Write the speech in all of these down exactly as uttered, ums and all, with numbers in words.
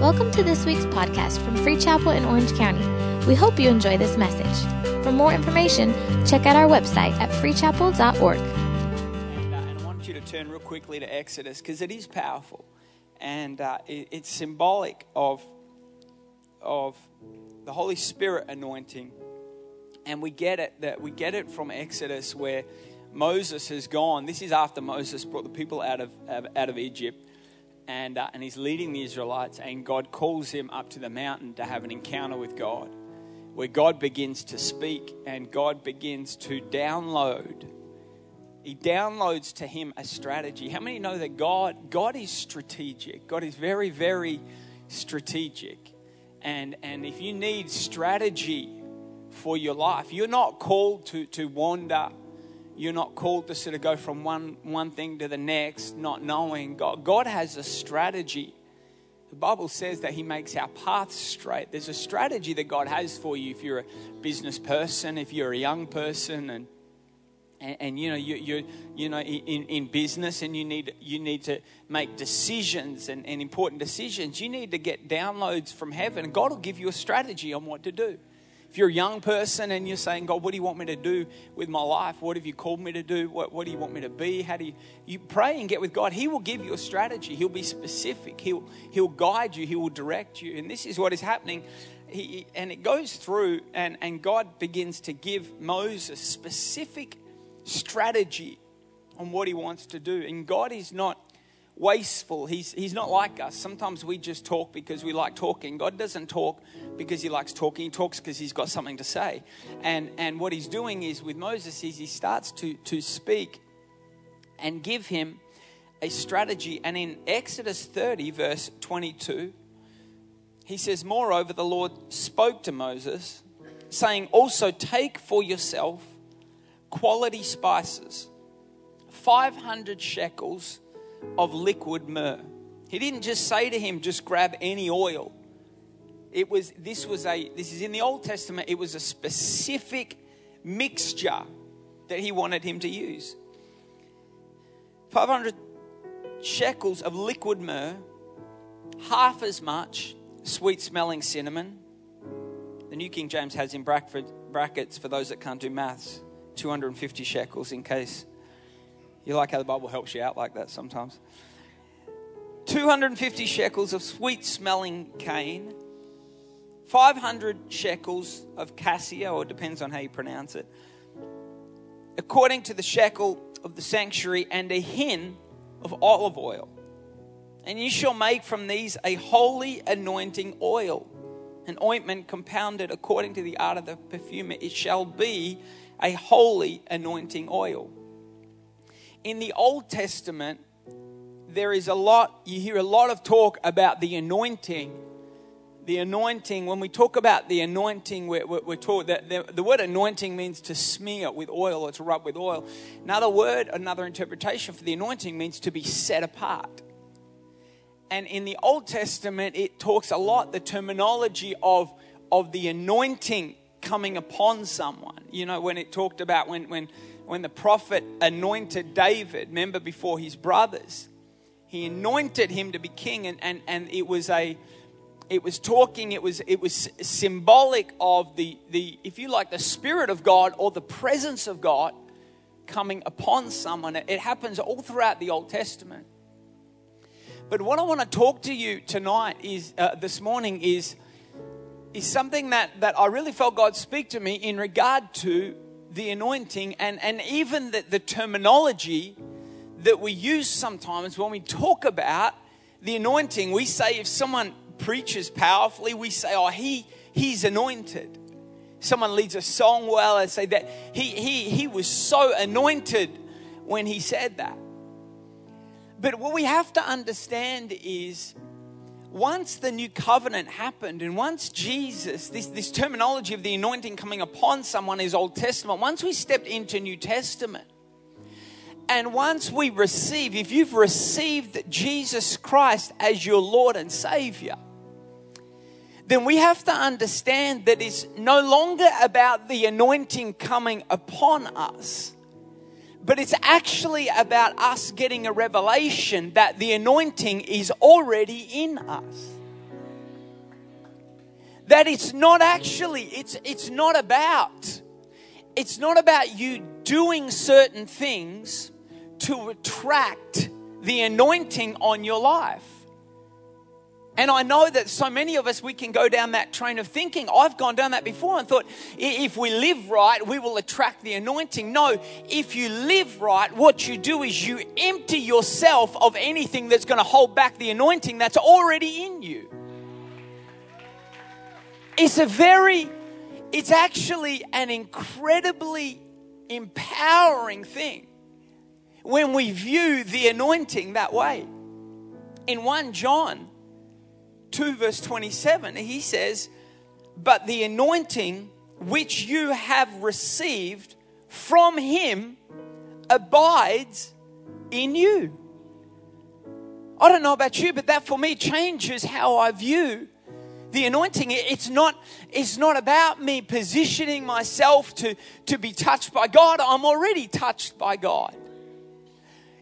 Welcome to this week's podcast from Free Chapel in Orange County. We hope you enjoy this message. For more information, check out our website at free chapel dot org. And, uh, and I want you to turn real quickly to Exodus, because it is powerful. And uh, it, it's symbolic of, of the Holy Spirit anointing. And we get it that we get it from Exodus, where Moses has gone. This is after Moses brought the people out of out of Egypt, and uh, and he's leading the Israelites, and God calls him up to the mountain to have an encounter with God, where God begins to speak and God begins to download. He downloads to him a strategy. How many know that God God is strategic? God is very, very strategic. And and if you need strategy for your life, you're not called to, to wander. You're not called to sort of go from one, one thing to the next, not knowing God. God has a strategy. The Bible says that he makes our path straight. There's a strategy that God has for you if you're a business person, if you're a young person, and and, and you know you you you know in, in business, and you need you need to make decisions and, and important decisions. You need to get downloads from heaven. God will give you a strategy on what to do. If you're a young person and you're saying, God, what do you want me to do with my life? What have you called me to do? What, what do you want me to be? How do you, you pray and get with God? He will give you a strategy. He'll be specific. He'll, he'll guide you. He will direct you. And this is what is happening. He, and it goes through, and, and God begins to give Moses specific strategy on what he wants to do. And God is not wasteful. He's he's not like us. Sometimes we just talk because we like talking. God doesn't talk because he likes talking. He talks because he's got something to say. And and what he's doing is with Moses is he starts to to speak and give him a strategy. And in Exodus thirty, verse twenty-two, he says, "Moreover, the Lord spoke to Moses, saying, also take for yourself quality spices, five hundred shekels of liquid myrrh." He didn't just say to him, just grab any oil. It was, this was a, this is in the Old Testament, it was a specific mixture that he wanted him to use. five hundred shekels of liquid myrrh, half as much sweet smelling cinnamon. The New King James has in brackets, for those that can't do maths, two hundred fifty shekels, in case you like how the Bible helps you out like that sometimes. two hundred fifty shekels of sweet-smelling cane, five hundred shekels of cassia, or it depends on how you pronounce it, according to the shekel of the sanctuary, and a hin of olive oil. And you shall make from these a holy anointing oil, an ointment compounded according to the art of the perfumer. It shall be a holy anointing oil. In the Old Testament, there is a lot, you hear a lot of talk about the anointing. The anointing, when we talk about the anointing, we're, we're, we're taught that the, the word anointing means to smear with oil or to rub with oil. Another word, another interpretation for the anointing means to be set apart. And in the Old Testament, it talks a lot, the terminology of, of the anointing coming upon someone. You know, when it talked about when, when, when the prophet anointed David, remember, before his brothers, he anointed him to be king, and, and, and it was a it was talking, it was it was symbolic of the, the if you like, the Spirit of God or the presence of God coming upon someone. It happens all throughout the Old Testament. But what I want to talk to you tonight is uh, this morning is is something that, that I really felt God speak to me in regard to the anointing, and, and even the, the terminology that we use sometimes when we talk about the anointing. We say if someone preaches powerfully, we say, oh, he he's anointed. Someone leads a song well, I say that he he he was so anointed when he said that. But what we have to understand is, once the new covenant happened, and once Jesus, this, this terminology of the anointing coming upon someone is Old Testament. Once we stepped into New Testament, and once we receive, if you've received Jesus Christ as your Lord and Savior, then we have to understand that it's no longer about the anointing coming upon us, but it's actually about us getting a revelation that the anointing is already in us. that it's not actually, it's it's not about, it's not about you doing certain things to attract the anointing on your life. And I know that so many of us, we can go down that train of thinking. I've gone down that before and thought, if we live right, we will attract the anointing. No, if you live right, what you do is you empty yourself of anything that's going to hold back the anointing that's already in you. It's a very, it's actually an incredibly empowering thing when we view the anointing that way. In First John two verse twenty-seven, he says, but the anointing which you have received from him abides in you. I don't know about you, but that for me changes how I view the anointing. It's not, it's not about me positioning myself to, to be touched by God. I'm already touched by God.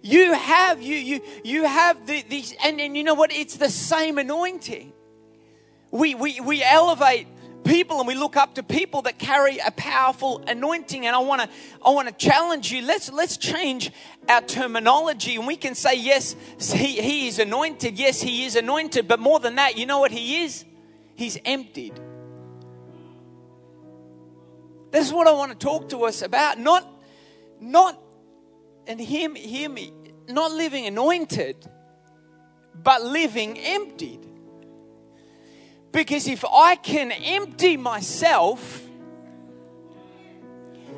You have, you, you, you have the, the and, and you know what? It's the same anointing. We, we, we elevate people and we look up to people that carry a powerful anointing. And I want to, I want to challenge you. Let's, let's change our terminology, and we can say, yes, he, he is anointed. Yes, he is anointed. But more than that, you know what he is? He's emptied. This is what I want to talk to us about. Not, not, And hear me, hear me, not living anointed, but living emptied. Because if I can empty myself,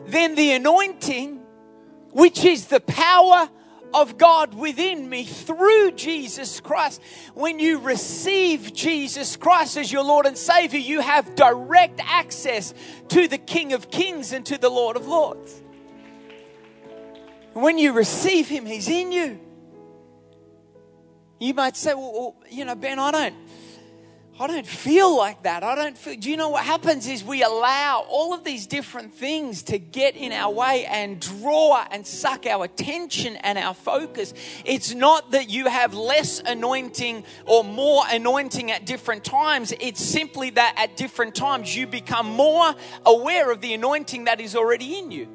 then the anointing, which is the power of God within me through Jesus Christ. When you receive Jesus Christ as your Lord and Savior, you have direct access to the King of Kings and to the Lord of Lords. When you receive him, he's in you. You might say, well, well, you know, Ben, I don't, I don't feel like that. I don't feel, do you know what happens is we allow all of these different things to get in our way and draw and suck our attention and our focus. It's not that you have less anointing or more anointing at different times. It's simply that at different times you become more aware of the anointing that is already in you.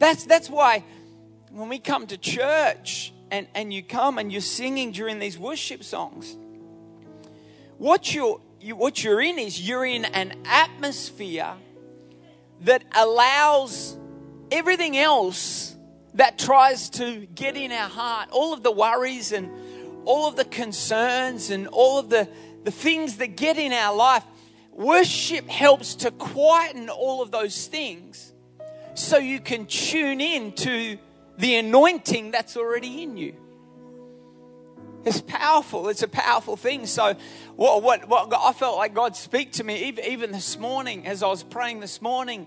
That's that's why when we come to church and, and you come and you're singing during these worship songs, what you're, you, what you're in is you're in an atmosphere that allows everything else that tries to get in our heart, all of the worries and all of the concerns and all of the, the things that get in our life. Worship helps to quieten all of those things, so you can tune in to the anointing that's already in you. It's powerful. It's a powerful thing. So what, what, what I felt like God speak to me even, even this morning as I was praying this morning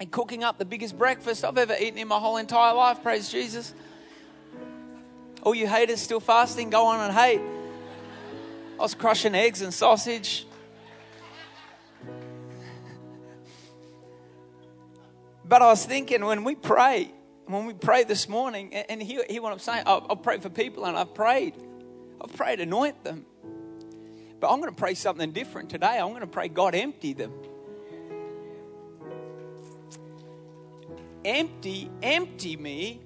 and cooking up the biggest breakfast I've ever eaten in my whole entire life. Praise Jesus. All you haters still fasting, go on and hate. I was crushing eggs and sausage. But I was thinking, when we pray, when we pray this morning, and hear, hear what I'm saying, I'll, I'll pray for people, and I've prayed. I've prayed, anoint them. But I'm going to pray something different today. I'm going to pray, God, empty them. Empty, empty me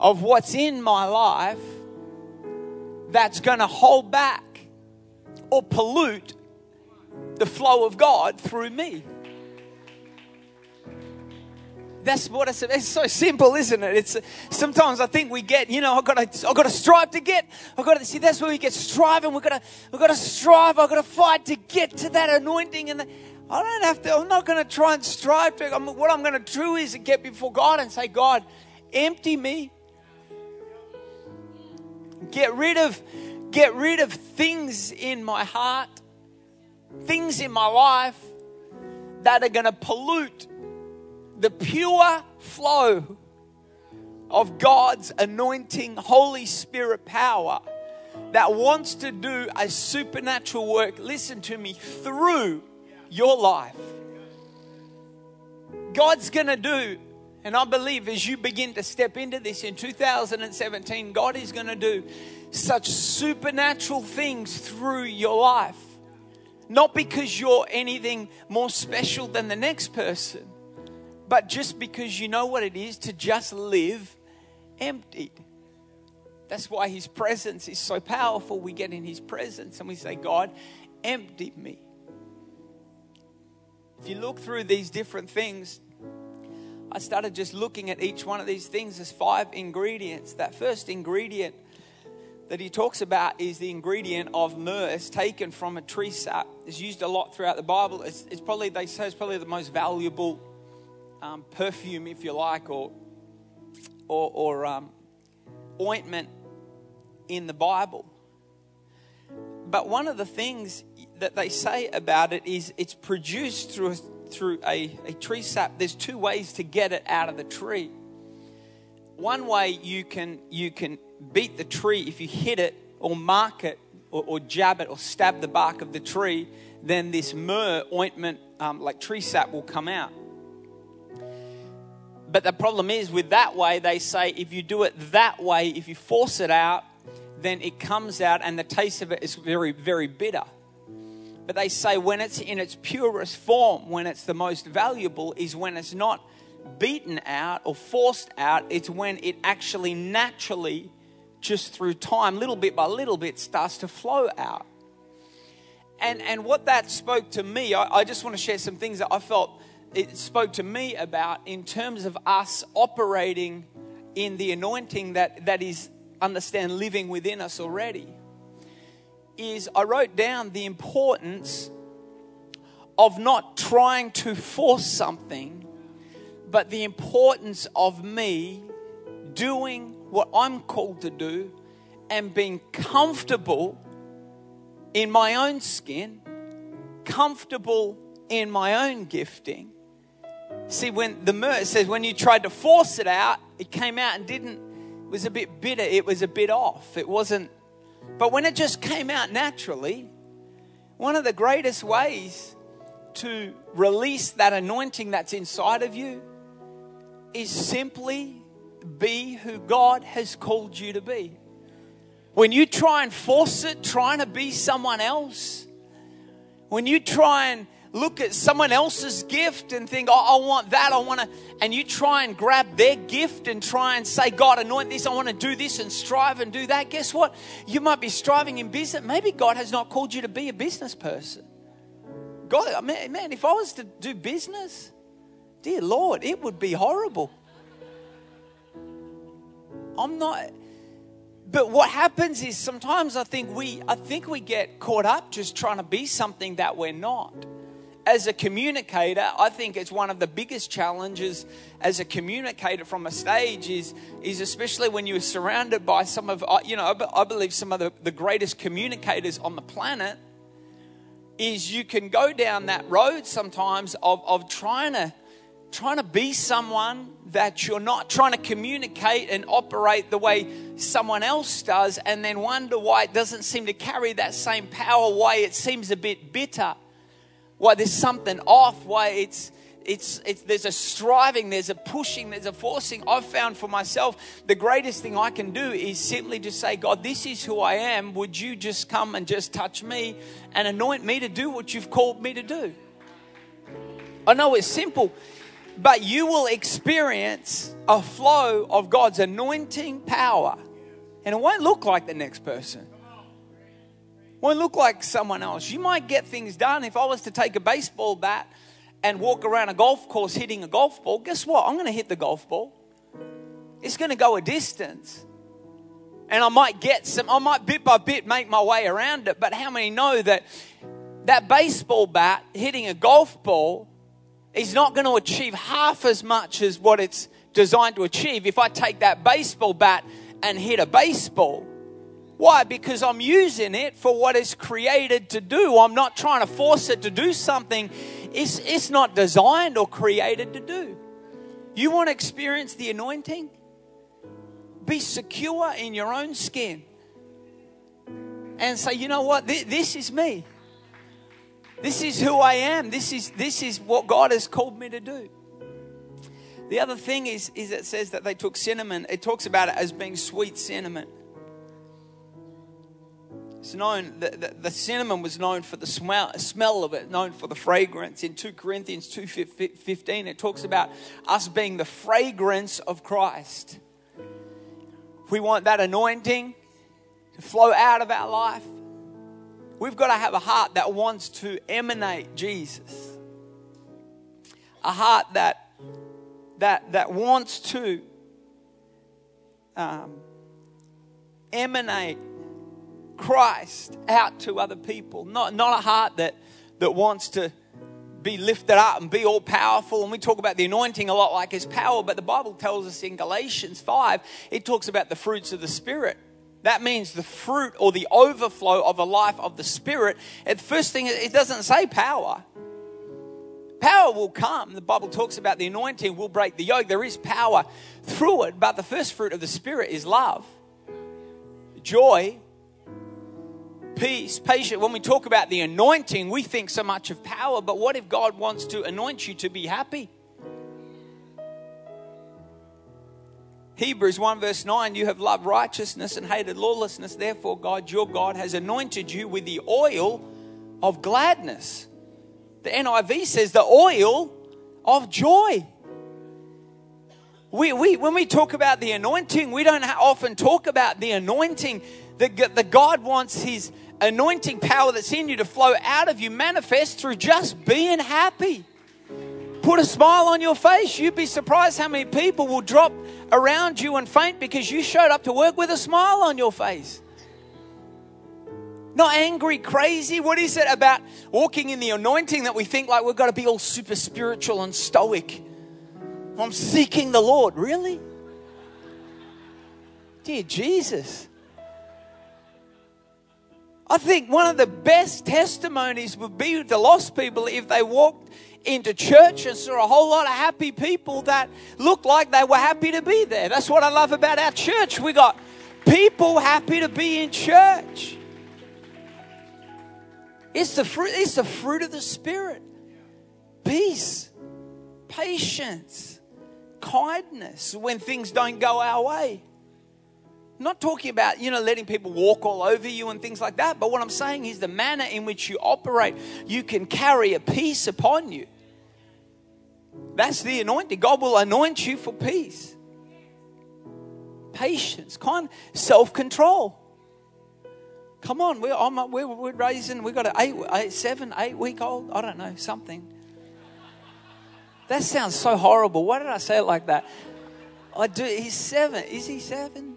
of what's in my life that's going to hold back or pollute the flow of God through me. That's what I said. It's so simple, isn't it? It's sometimes I think we get, you know, I've got to, I've got to strive to get, I've got to see. That's where we get striving. We've got to, we've got to strive. I've got to fight to get to that anointing. And the, I don't have to. I'm not going to try and strive to. I'm, what I'm going to do is get before God and say, God, empty me. Get rid of, get rid of things in my heart, things in my life that are going to pollute the pure flow of God's anointing, Holy Spirit power that wants to do a supernatural work, listen to me, through your life. God's going to do, and I believe as you begin to step into this in two thousand seventeen, God is going to do such supernatural things through your life. Not because you're anything more special than the next person, but just because you know what it is to just live emptied. That's why His presence is so powerful. We get in His presence and we say, God, empty me. If you look through these different things, I started just looking at each one of these things as five ingredients. That first ingredient that he talks about is the ingredient of myrrh. It's taken from a tree sap. It's used a lot throughout the Bible. It's, it's probably, they say, it's probably the most valuable um, perfume, if you like, or or, or um, ointment in the Bible. But one of the things that they say about it is it's produced through a, through a, a tree sap. There's two ways to get it out of the tree. One way, you can you can beat the tree. If you hit it or mark it or, or jab it or stab the bark of the tree, then this myrrh ointment, um, like tree sap, will come out. But the problem is with that way, they say if you do it that way, if you force it out, then it comes out and the taste of it is very, very bitter. But they say when it's in its purest form, when it's the most valuable, is when it's not beaten out or forced out. It's when it actually naturally, just through time, little bit by little bit, starts to flow out. And and what that spoke to me, I, I just want to share some things that I felt it spoke to me about in terms of us operating in the anointing that, that is, understand, living within us already. Is I wrote down the importance of not trying to force something, but the importance of me doing what I'm called to do and being comfortable in my own skin, comfortable in my own gifting. See, when the myrrh says when you tried to force it out, it came out and didn't, it was a bit bitter, it was a bit off, it wasn't. But when it just came out naturally, one of the greatest ways to release that anointing that's inside of you is simply be who God has called you to be. When you try and force it, trying to be someone else, when you try and look at someone else's gift and think, oh, I want that, I want to, and you try and grab their gift and try and say, God, anoint this, I want to do this and strive and do that. Guess what? You might be striving in business. Maybe God has not called you to be a business person. God, man, if I was to do business, dear Lord, it would be horrible. I'm not, but what happens is sometimes I think we, I think we get caught up just trying to be something that we're not. As a communicator, I think it's one of the biggest challenges as a communicator from a stage is, is especially when you're surrounded by some of, you know, I believe some of the, the greatest communicators on the planet, is you can go down that road sometimes of, of trying to, trying to be someone that you're not, trying to communicate and operate the way someone else does, and then wonder why it doesn't seem to carry that same power, why it seems a bit bitter. Why there's something off, why it's, it's, it's, there's a striving, there's a pushing, there's a forcing. I've found for myself, the greatest thing I can do is simply just say, God, this is who I am. Would you just come and just touch me and anoint me to do what you've called me to do? I know it's simple, but you will experience a flow of God's anointing power. And it won't look like the next person. Won't look like someone else. You might get things done. If I was to take a baseball bat and walk around a golf course hitting a golf ball, guess what? I'm going to hit the golf ball. It's going to go a distance. And I might get some, I might bit by bit make my way around it. But how many know that that baseball bat hitting a golf ball is not going to achieve half as much as what it's designed to achieve if I take that baseball bat and hit a baseball? Why? Because I'm using it for what it's created to do. I'm not trying to force it to do something it's, it's not designed or created to do. You want to experience the anointing? Be secure in your own skin. And say, you know what? This, this is me. This is who I am. This is, this is what God has called me to do. The other thing is, is it says that they took cinnamon. It talks about it as being sweet cinnamon. It's known, the, the, the cinnamon was known for the smell, smell of it, known for the fragrance. In Second Corinthians two fifteen, it talks about us being the fragrance of Christ. We want that anointing to flow out of our life. We've got to have a heart that wants to emanate Jesus. A heart that that that wants to um, emanate Christ out to other people, not not a heart that that wants to be lifted up and be all powerful. And we talk about the anointing a lot like His power, but the Bible tells us in Galatians five, it talks about the fruits of the Spirit. That means the fruit or the overflow of a life of the Spirit. And the first thing, it doesn't say power. Power will come. The Bible talks about the anointing will break the yoke. There is power through it, but the first fruit of the Spirit is love, joy, peace, patience. When we talk about the anointing, we think so much of power, but what if God wants to anoint you to be happy? Hebrews one verse nine, you have loved righteousness and hated lawlessness. Therefore, God, your God, has anointed you with the oil of gladness. The N I V says the oil of joy. We, we, when we talk about the anointing, we don't often talk about the anointing. That God wants His anointing power that's in you to flow out of you, manifest through just being happy. Put a smile on your face. You'd be surprised how many people will drop around you and faint because you showed up to work with a smile on your face. Not angry, crazy. What is it about walking in the anointing that we think like we've got to be all super spiritual and stoic? I'm seeking the Lord. Really? Dear Jesus. I think one of the best testimonies would be to lost people if they walked into church and saw a whole lot of happy people that looked like they were happy to be there. That's what I love about our church. We got people happy to be in church. It's the fruit, it's the fruit of the Spirit. Peace, patience, kindness when things don't go our way. Not talking about, you know, letting people walk all over you and things like that. But what I'm saying is the manner in which you operate, you can carry a peace upon you. That's the anointing. God will anoint you for peace. Patience, kind, self-control. Come on, we're, I'm, we're, we're raising, we've got an eight, eight, seven, eight week old, I don't know, something. That sounds so horrible. Why did I say it like that? I do. He's seven. Is he seven?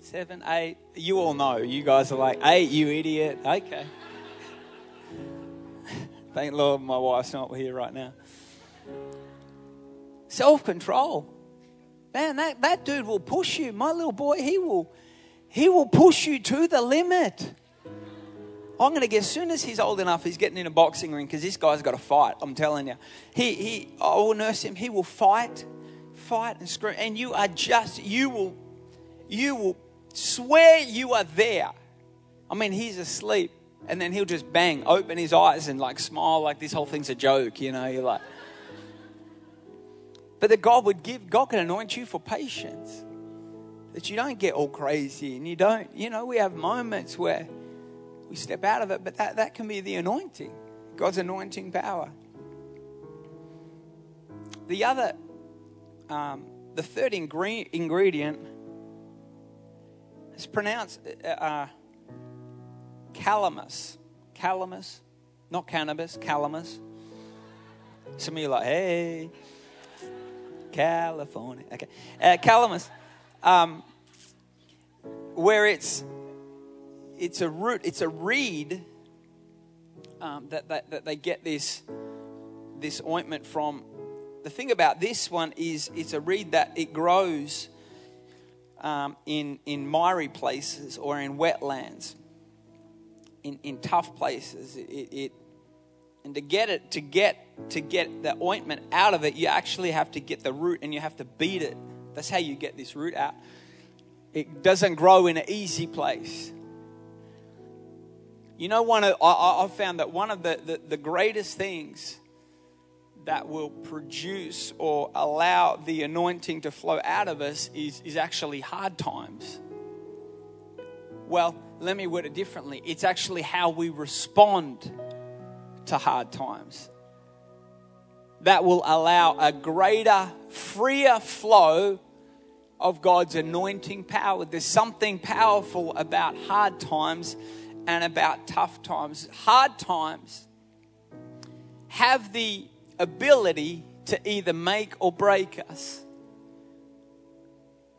Seven, eight, you all know. You guys are like, eight, you idiot. Okay. Thank Lord my wife's not here right now. Self-control. Man, that, that dude will push you. My little boy, he will he will push you to the limit. I'm going to guess as soon as he's old enough, he's getting in a boxing ring because this guy's got to fight, I'm telling you. He, he, I will nurse him. He will fight, fight and scream. And you are just, you will, you will, swear you are there. I mean, he's asleep and then he'll just bang, open his eyes and like smile like this whole thing's a joke, you know, you're like. But that God would give, God can anoint you for patience. That you don't get all crazy and you don't, you know, we have moments where we step out of it, but that, that can be the anointing, God's anointing power. The other, um, the third ingre- ingredient It's pronounced uh, calamus, calamus, not cannabis, calamus. Some of you are like, hey, California. Okay, uh, calamus, um, where it's it's a root, it's a reed um, that, that that they get this this ointment from. The thing about this one is it's a reed that it grows. Um, in, in miry places or in wetlands, in, in tough places, it, it, it and to get it to get to get the ointment out of it, you actually have to get the root and you have to beat it. That's how you get this root out. It doesn't grow in an easy place. You know, one of, I, I found that one of the, the, the greatest things that will produce or allow the anointing to flow out of us is, is actually hard times. Well, let me word it differently. It's actually how we respond to hard times that will allow a greater, freer flow of God's anointing power. There's something powerful about hard times and about tough times. Hard times have the ability to either make or break us.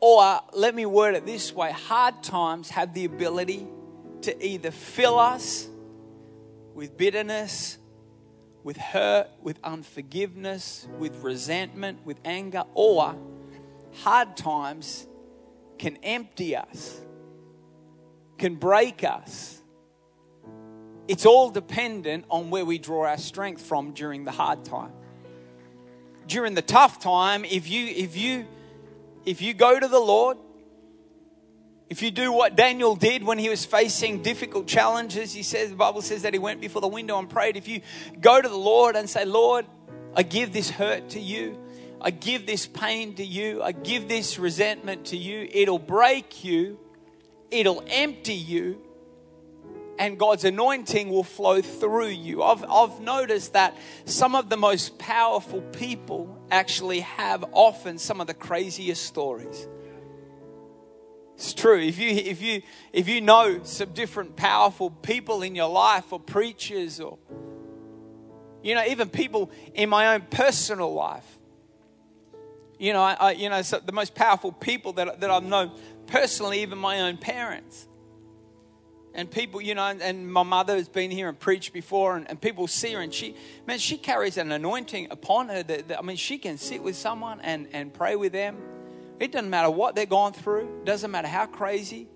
Or, let me word it this way, hard times have the ability to either fill us with bitterness, with hurt, with unforgiveness, with resentment, with anger, or hard times can empty us, can break us. It's all dependent on where we draw our strength from during the hard time. During the tough time, if you if you if you go to the Lord, if you do what Daniel did when he was facing difficult challenges, he says, the Bible says that he went before the window and prayed. If you go to the Lord and say, Lord, I give this hurt to you. I give this pain to you. I give this resentment to you. It'll break you. It'll empty you. And God's anointing will flow through you. I've, I've noticed that some of the most powerful people actually have often some of the craziest stories. It's true. If you, if you, if you know some different powerful people in your life or preachers or, you know, even people in my own personal life, you know, I, you know, so the most powerful people that, that I've known personally, even my own parents. And people, you know, and my mother has been here and preached before, and, and people see her, and she, man, she carries an anointing upon her. That, that I mean, she can sit with someone and, and pray with them. It doesn't matter what they're going through. Doesn't matter how crazy.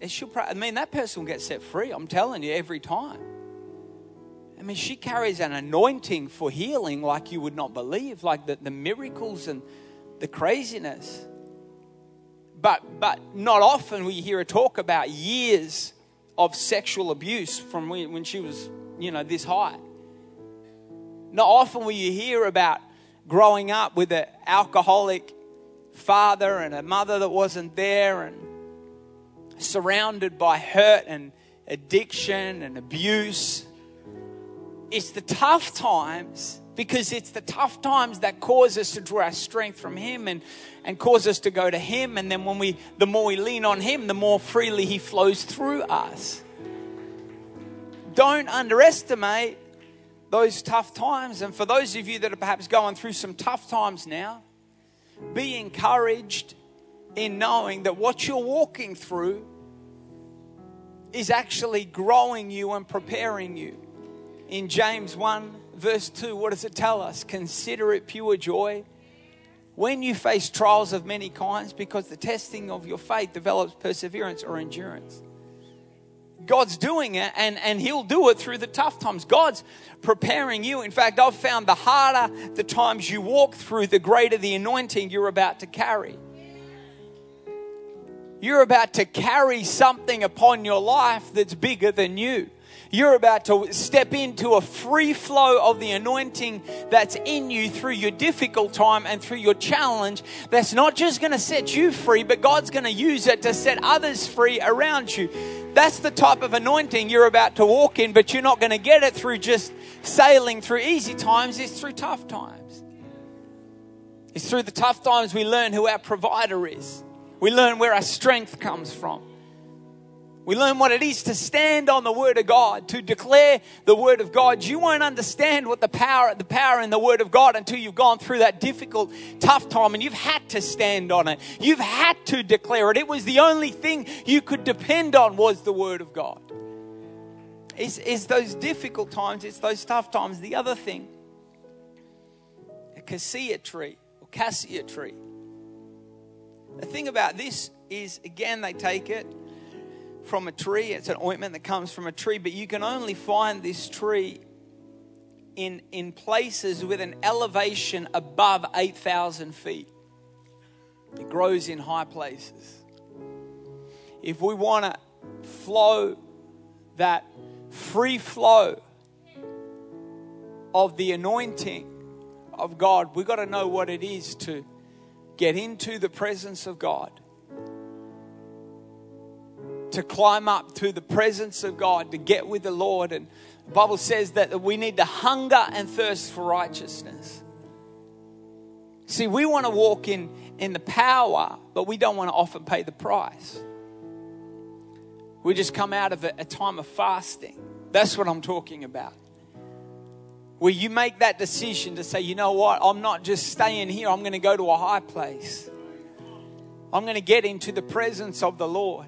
And she'll pray. I mean, that person will get set free. I'm telling you, every time. I mean, she carries an anointing for healing like you would not believe, like the, the miracles and the craziness. But but not often we hear her talk about years of sexual abuse from when she was, you know, this high. Not often will you hear about growing up with an alcoholic father and a mother that wasn't there and surrounded by hurt and addiction and abuse. It's the tough times, because it's the tough times that cause us to draw our strength from Him and, and cause us to go to Him. And then when we, the more we lean on Him, the more freely He flows through us. Don't underestimate those tough times. And for those of you that are perhaps going through some tough times now, be encouraged in knowing that what you're walking through is actually growing you and preparing you. In James one, verse two, what does it tell us? Consider it pure joy when you face trials of many kinds, because the testing of your faith develops perseverance or endurance. God's doing it, and, and He'll do it through the tough times. God's preparing you. In fact, I've found the harder the times you walk through, the greater the anointing you're about to carry. You're about to carry something upon your life that's bigger than you. You're about to step into a free flow of the anointing that's in you through your difficult time and through your challenge. That's not just going to set you free, but God's going to use it to set others free around you. That's the type of anointing you're about to walk in, but you're not going to get it through just sailing through easy times. It's through tough times. It's through the tough times we learn who our provider is. We learn where our strength comes from. We learn what it is to stand on the Word of God, to declare the Word of God. You won't understand what the power, the power in the Word of God until you've gone through that difficult, tough time and you've had to stand on it. You've had to declare it. It was the only thing you could depend on was the Word of God. It's, it's those difficult times. It's those tough times. The other thing, a cassia tree or cassia tree. The thing about this is, again, they take it from a tree. It's an ointment that comes from a tree, but you can only find this tree in in places with an elevation above eight thousand feet. It grows in high places. If we want to flow that free flow of the anointing of God, we've got to know what it is to get into the presence of God. to climb up through the presence of God, to get with the Lord. And the Bible says that we need to hunger and thirst for righteousness. See, we want to walk in, in the power, but we don't want to often pay the price. We just come out of a, a time of fasting. That's what I'm talking about. Where you make that decision to say, you know what, I'm not just staying here. I'm going to go to a high place. I'm going to get into the presence of the Lord.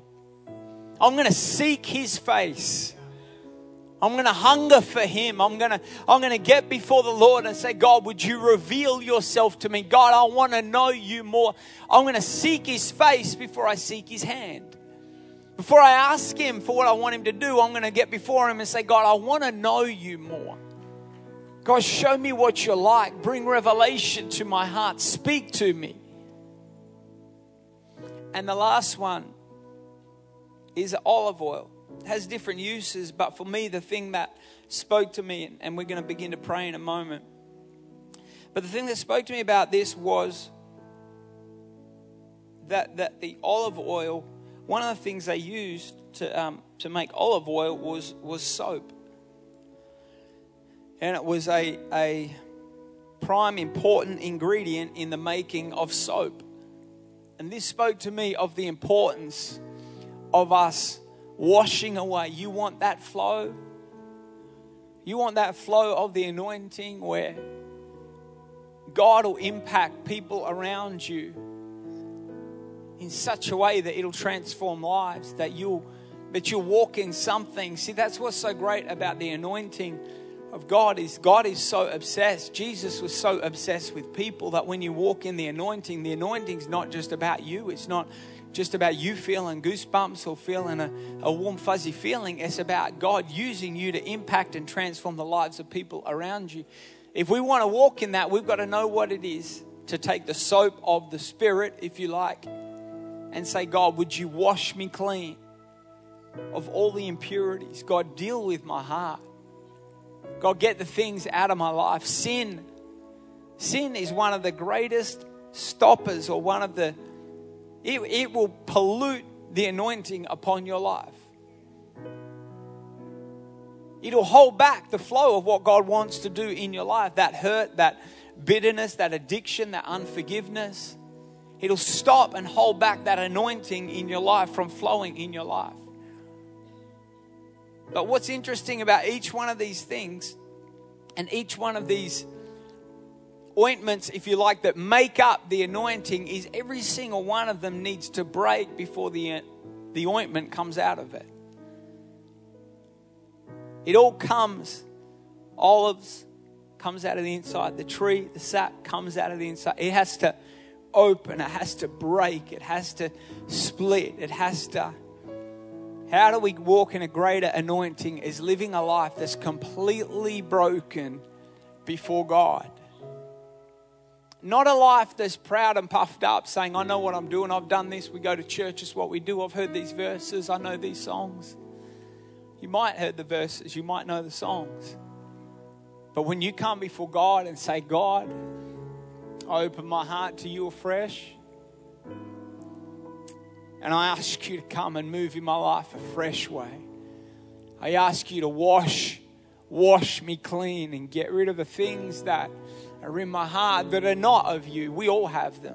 I'm going to seek His face. I'm going to hunger for Him. I'm going to, I'm going to get before the Lord and say, God, would you reveal yourself to me? God, I want to know you more. I'm going to seek His face before I seek His hand. Before I ask Him for what I want Him to do, I'm going to get before Him and say, God, I want to know you more. God, show me what you're like. Bring revelation to my heart. Speak to me. And the last one is olive oil. It has different uses, but for me, the thing that spoke to me, and we're going to begin to pray in a moment, but the thing that spoke to me about this was that, that the olive oil, one of the things they used to um, to make olive oil was was soap. And it was a, a prime important ingredient in the making of soap. And this spoke to me of the importance of us washing away. You want that flow? You want that flow of the anointing where God will impact people around you in such a way that it'll transform lives, that you'll, that you'll walk in something. See, that's what's so great about the anointing of God is God is so obsessed. Jesus was so obsessed with people that when you walk in the anointing, the anointing's not just about you. It's not just about you feeling goosebumps or feeling a, a warm fuzzy feeling. It's about God using you to impact and transform the lives of people around you. If we want to walk in that, we've got to know what it is to take the soap of the Spirit, if you like, and say, God, would you wash me clean of all the impurities? God, deal with my heart. God, get the things out of my life. Sin. Sin is one of the greatest stoppers or one of the... It, it will pollute the anointing upon your life. It'll hold back the flow of what God wants to do in your life. That hurt, that bitterness, that addiction, that unforgiveness. It'll stop and hold back that anointing in your life from flowing in your life. But what's interesting about each one of these things and each one of these ointments, if you like, that make up the anointing is every single one of them needs to break before the, the ointment comes out of it. It all comes, olives comes out of the inside, the tree, the sap comes out of the inside. It has to open, it has to break, it has to split, it has to... How do we walk in a greater anointing is living a life that's completely broken before God. Not a life that's proud and puffed up saying, I know what I'm doing. I've done this. We go to church. It's what we do. I've heard these verses. I know these songs. You might heard the verses. You might know the songs. But when you come before God and say, God, I open my heart to you afresh. And I ask you to come and move in my life a fresh way. I ask you to wash, wash me clean and get rid of the things that are in my heart that are not of you. We all have them.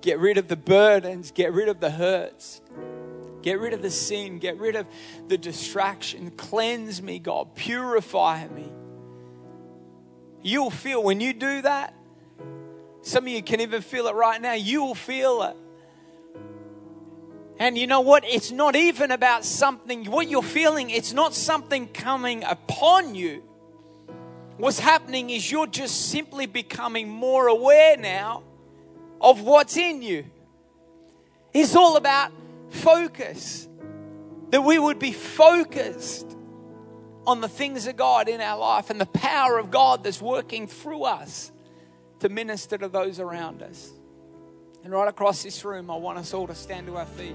Get rid of the burdens. Get rid of the hurts. Get rid of the sin. Get rid of the distraction. Cleanse me, God. Purify me. You'll feel when you do that. Some of you can even feel it right now. You will feel it. And you know what? It's not even about something, what you're feeling, it's not something coming upon you. What's happening is you're just simply becoming more aware now of what's in you. It's all about focus. That we would be focused on the things of God in our life and the power of God that's working through us to minister to those around us. And right across this room, I want us all to stand to our feet.